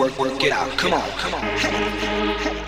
work it out. Come on.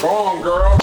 Come on, girl.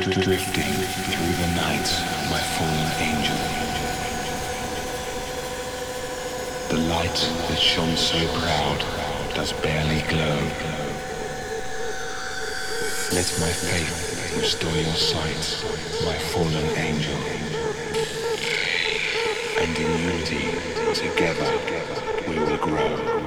drifting through the night, my fallen angel. The light that shone so proud does barely glow. Let my faith restore your sight, my fallen angel. And in unity, together, we will grow.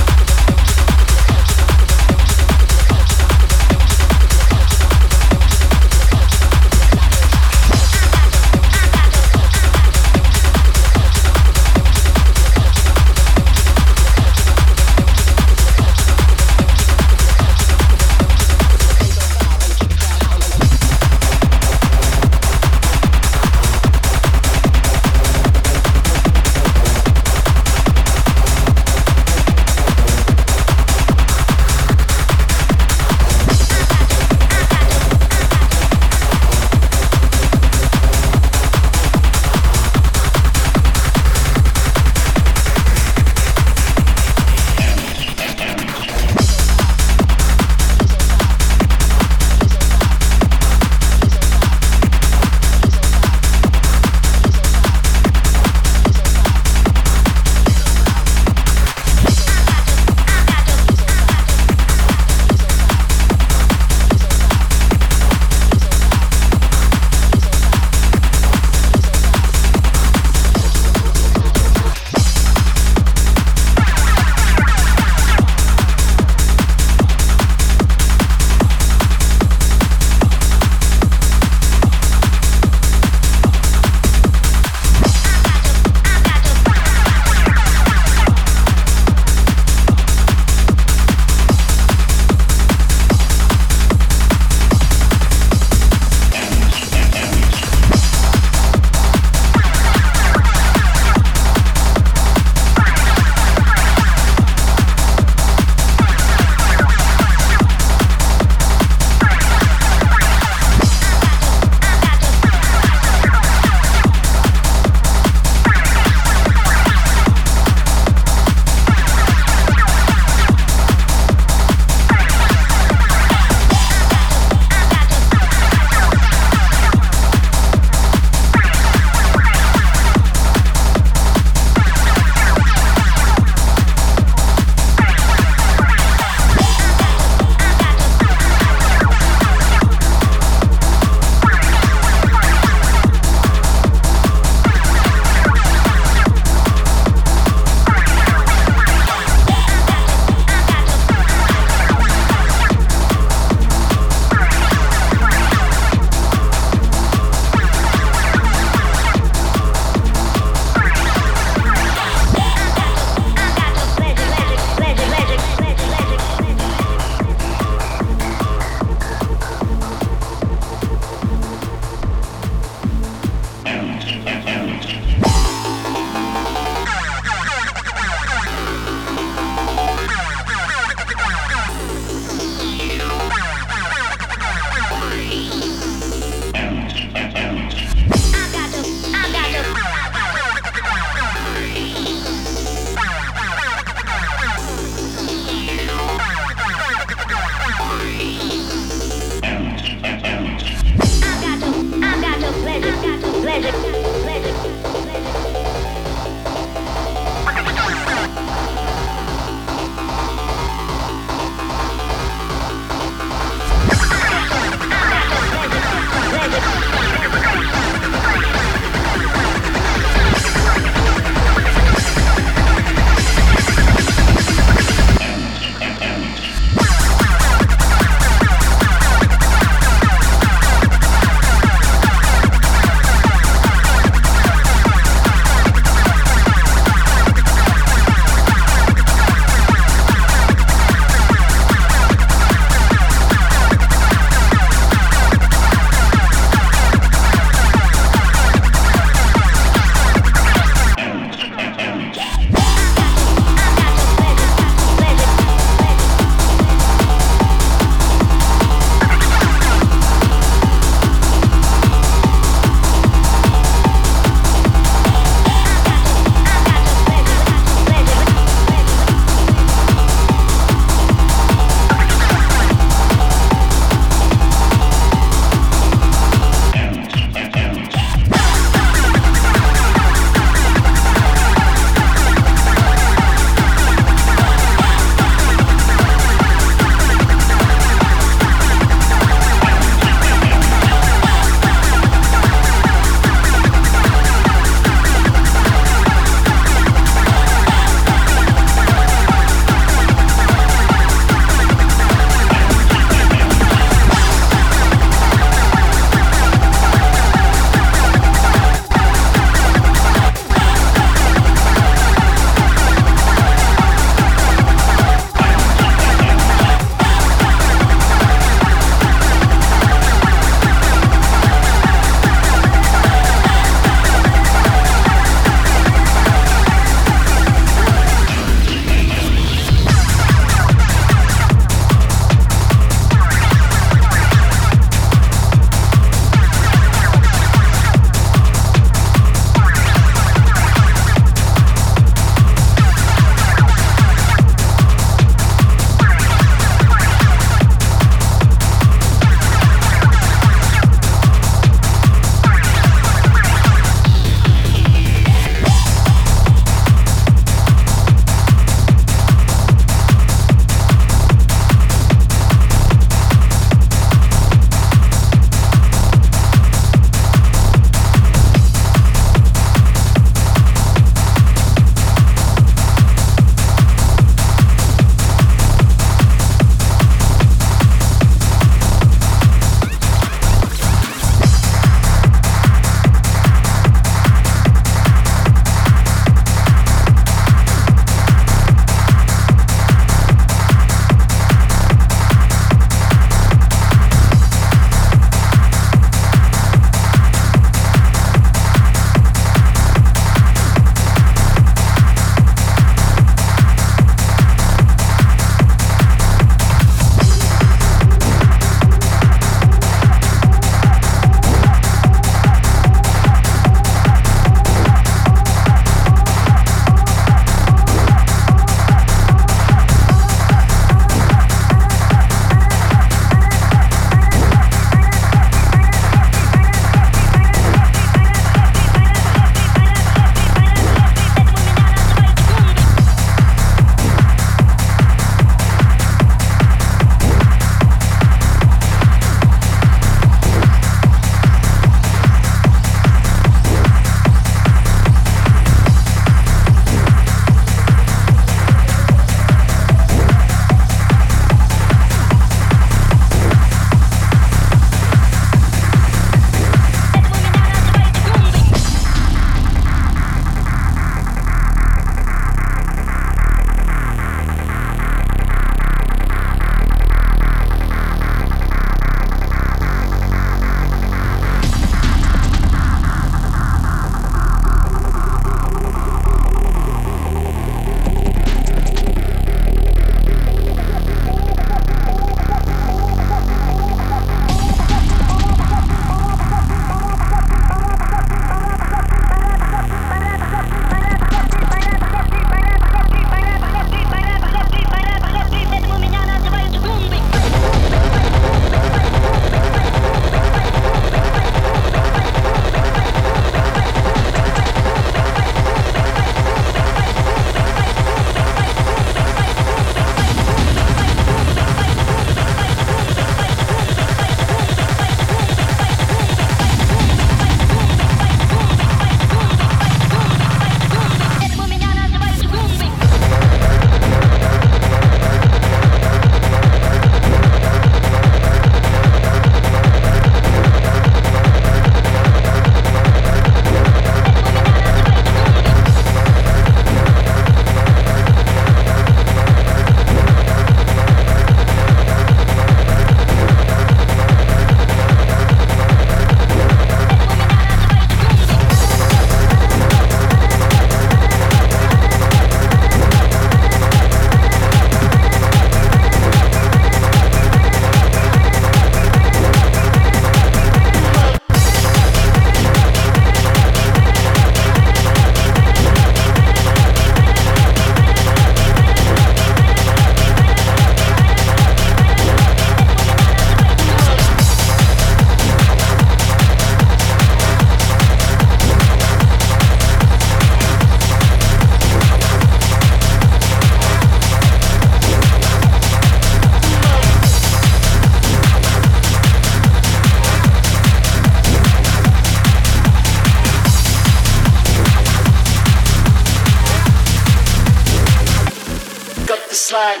the slide.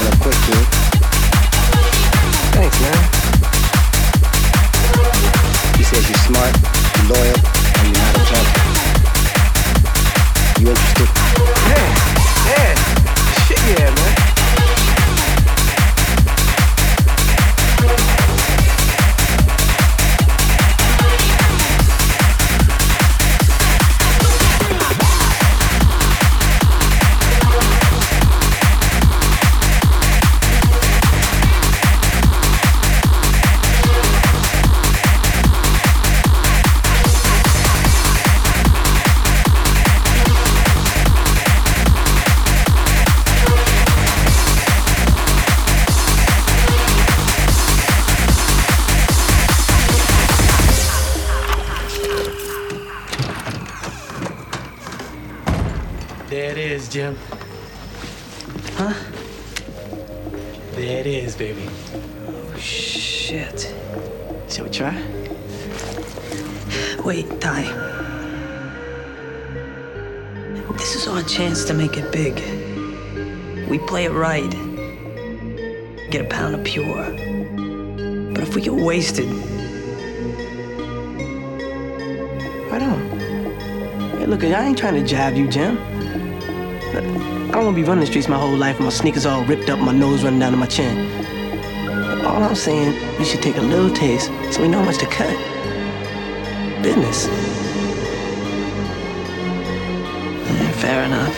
Real quick, dude. Thanks, man. He says you're smart, you're loyal, and you know how to talk. You interested? Man, man, shit yeah, man. Jim. Huh? There it is, baby. Oh, shit. Shall we try? Wait, Ty. This is our chance to make it big. We play it right. Get a pound of pure. But if we get wasted... Right on. Hey, look, I ain't trying to jab you, Jim. I don't want to be running the streets my whole life, my sneakers all ripped up, my nose running down to my chin. All I'm saying, we should take a little taste so we know how much to cut. Business. Yeah, fair enough.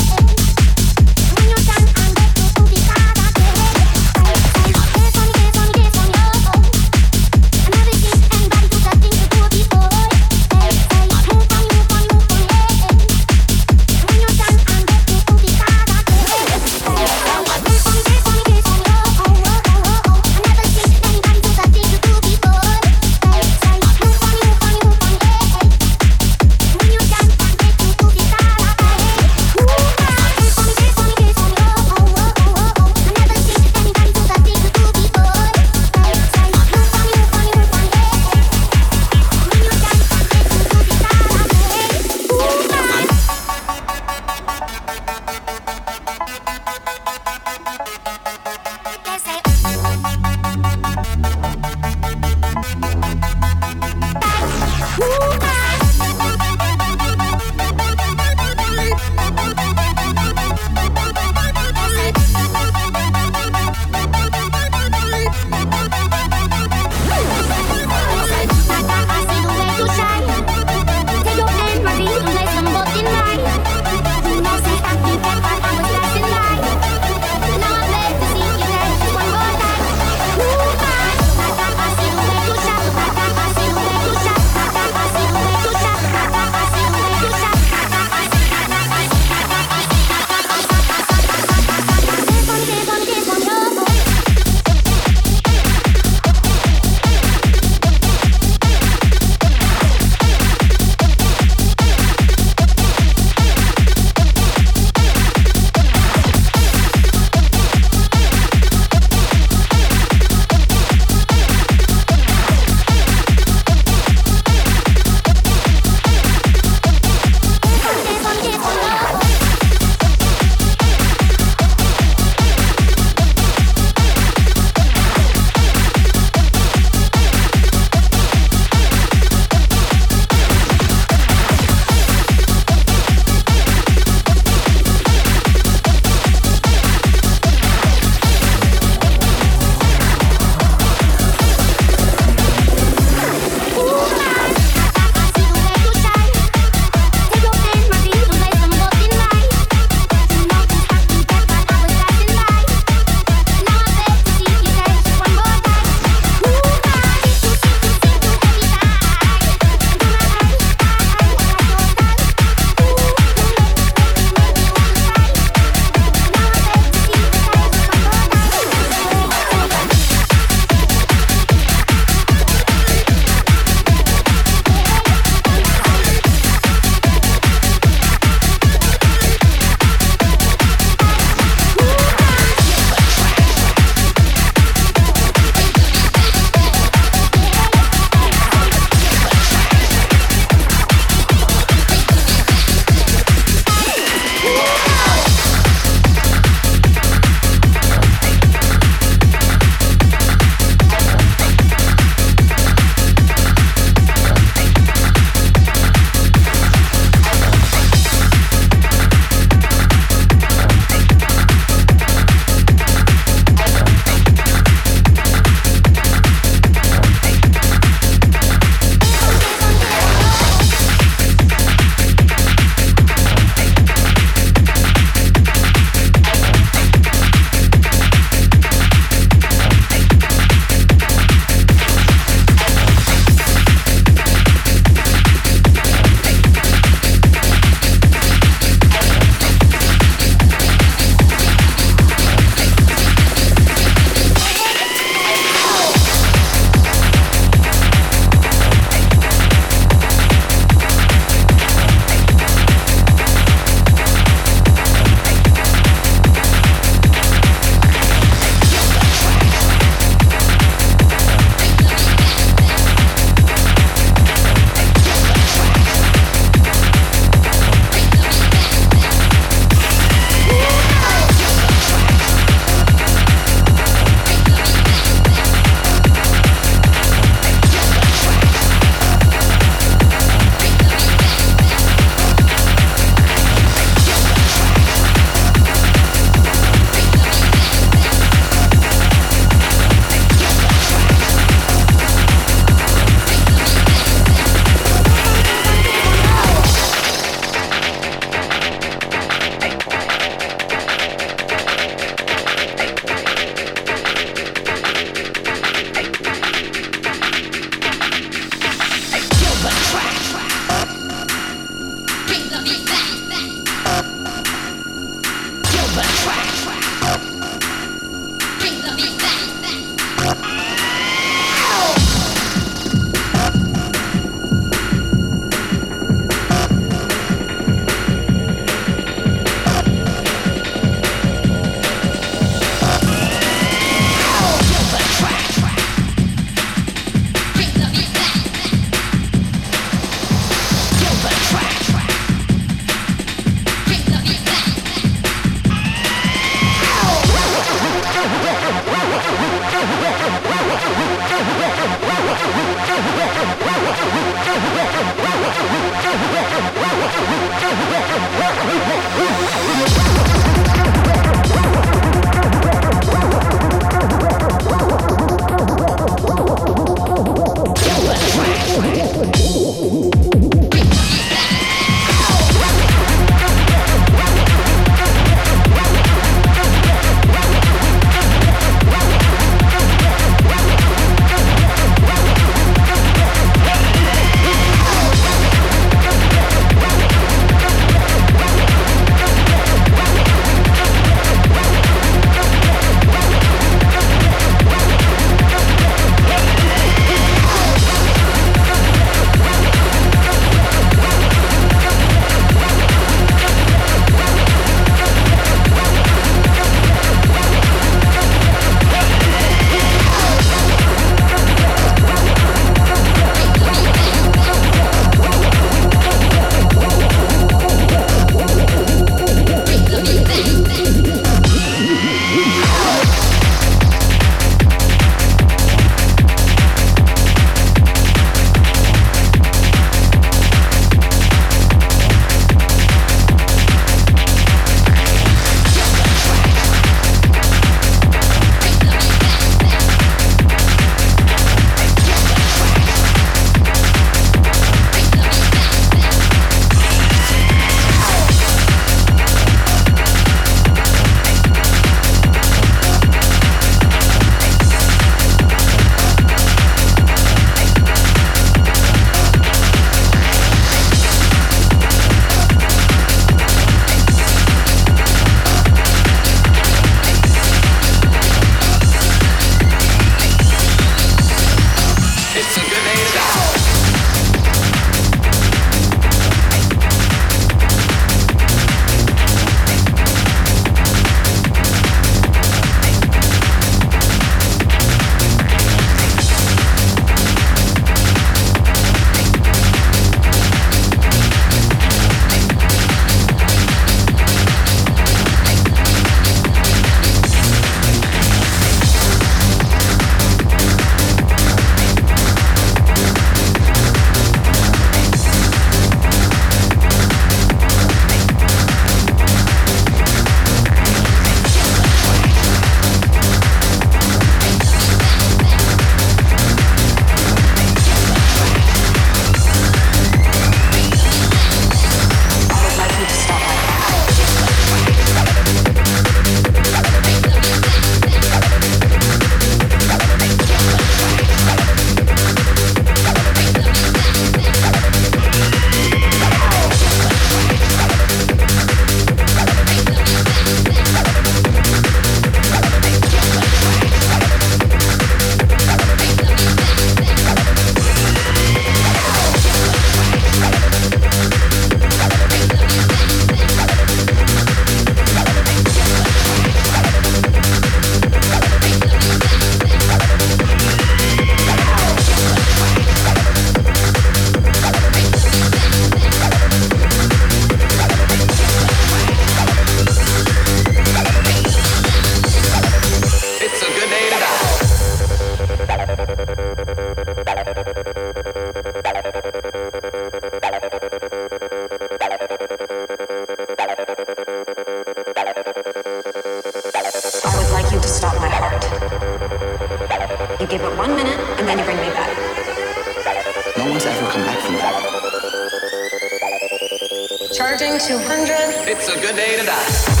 It's a good day to die.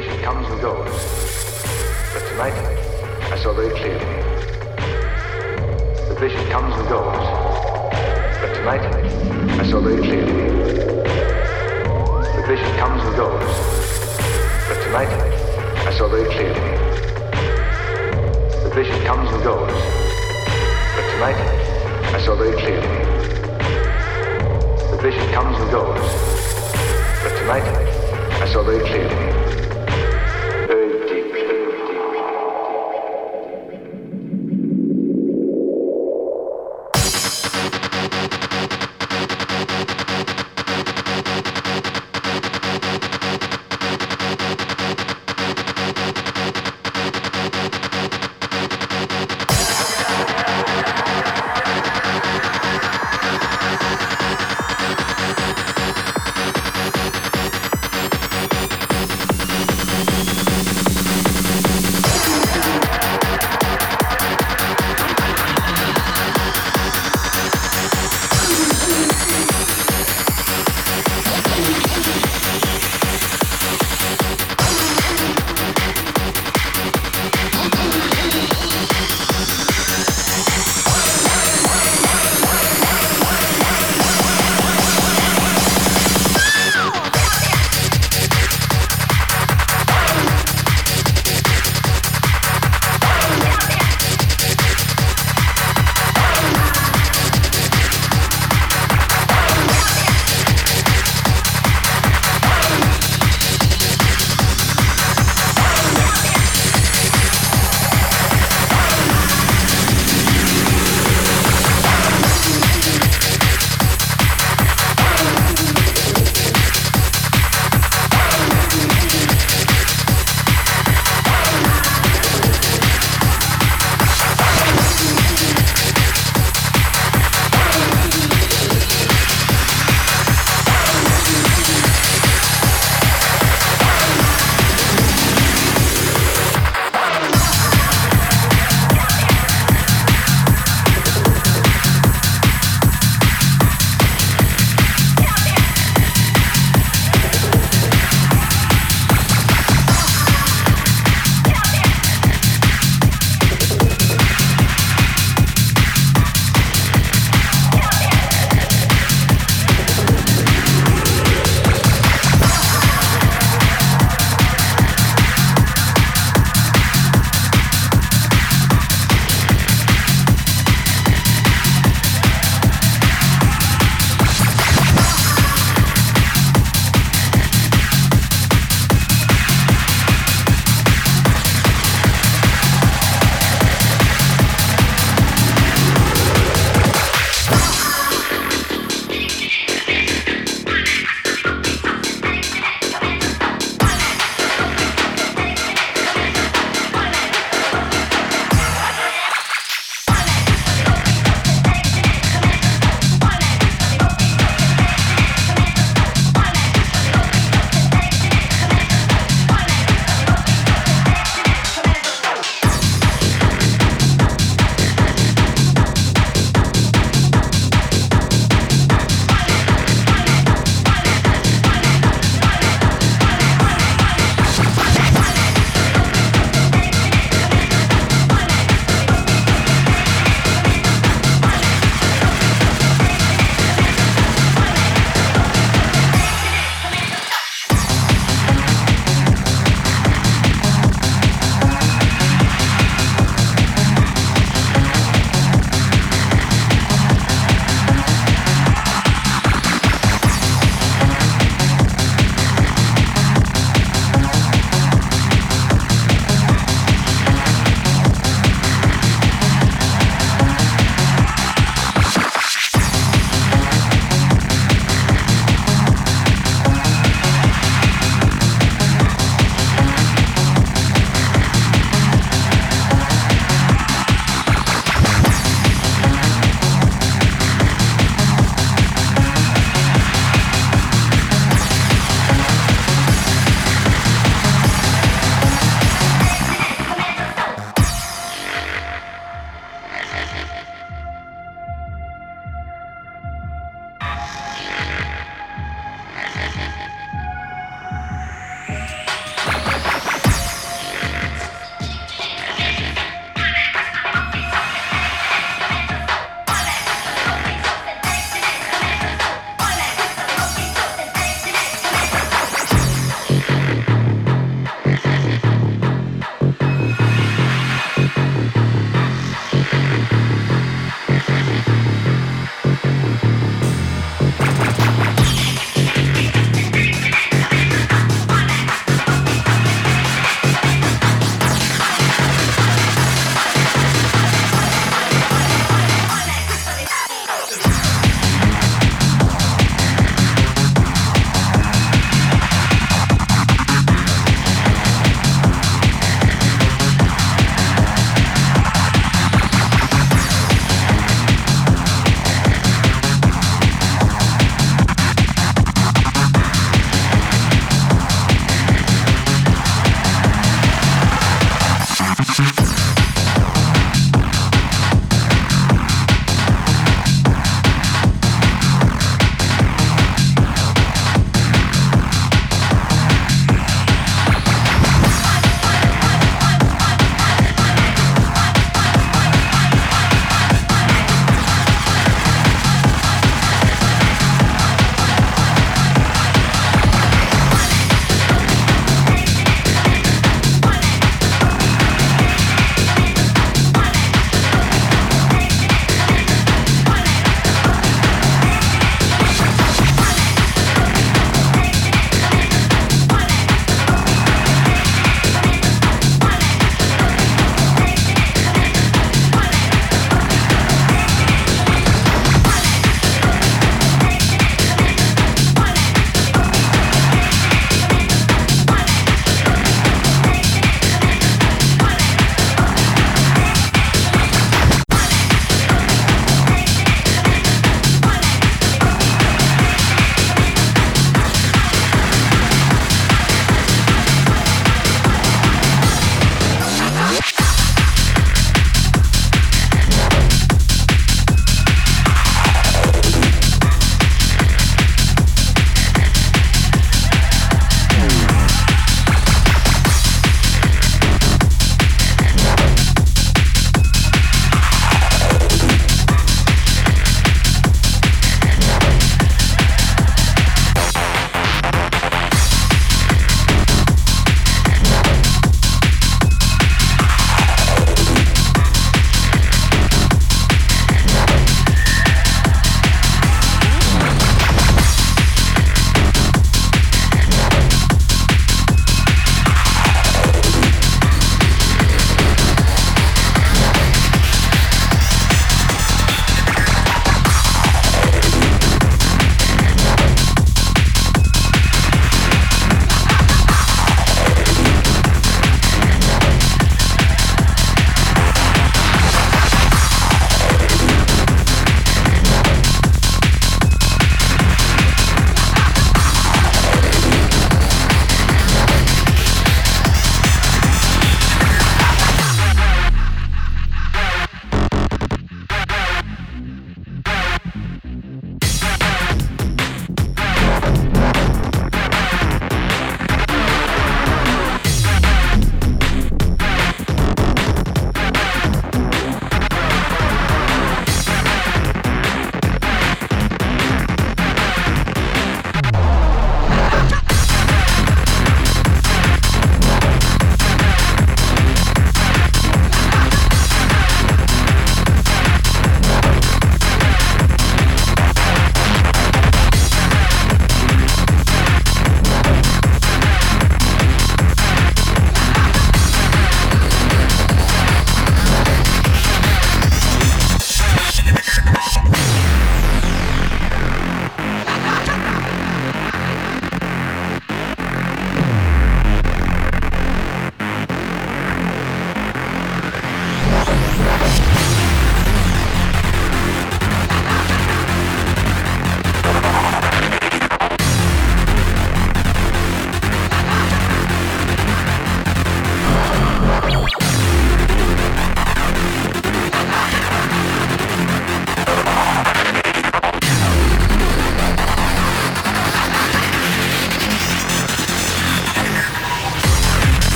vision comes and goes, but tonight I saw very clearly. The vision comes and goes, but tonight I saw very clearly. The vision comes and goes, but tonight I saw very clearly. The vision comes and goes, but tonight I saw very clearly. The vision comes and goes, but tonight I saw very clearly.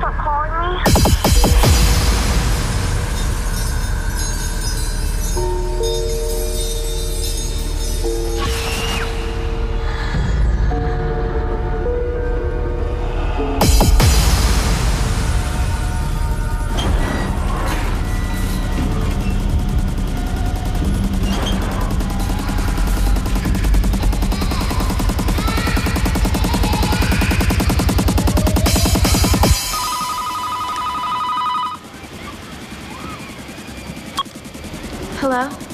for calling me. Hello?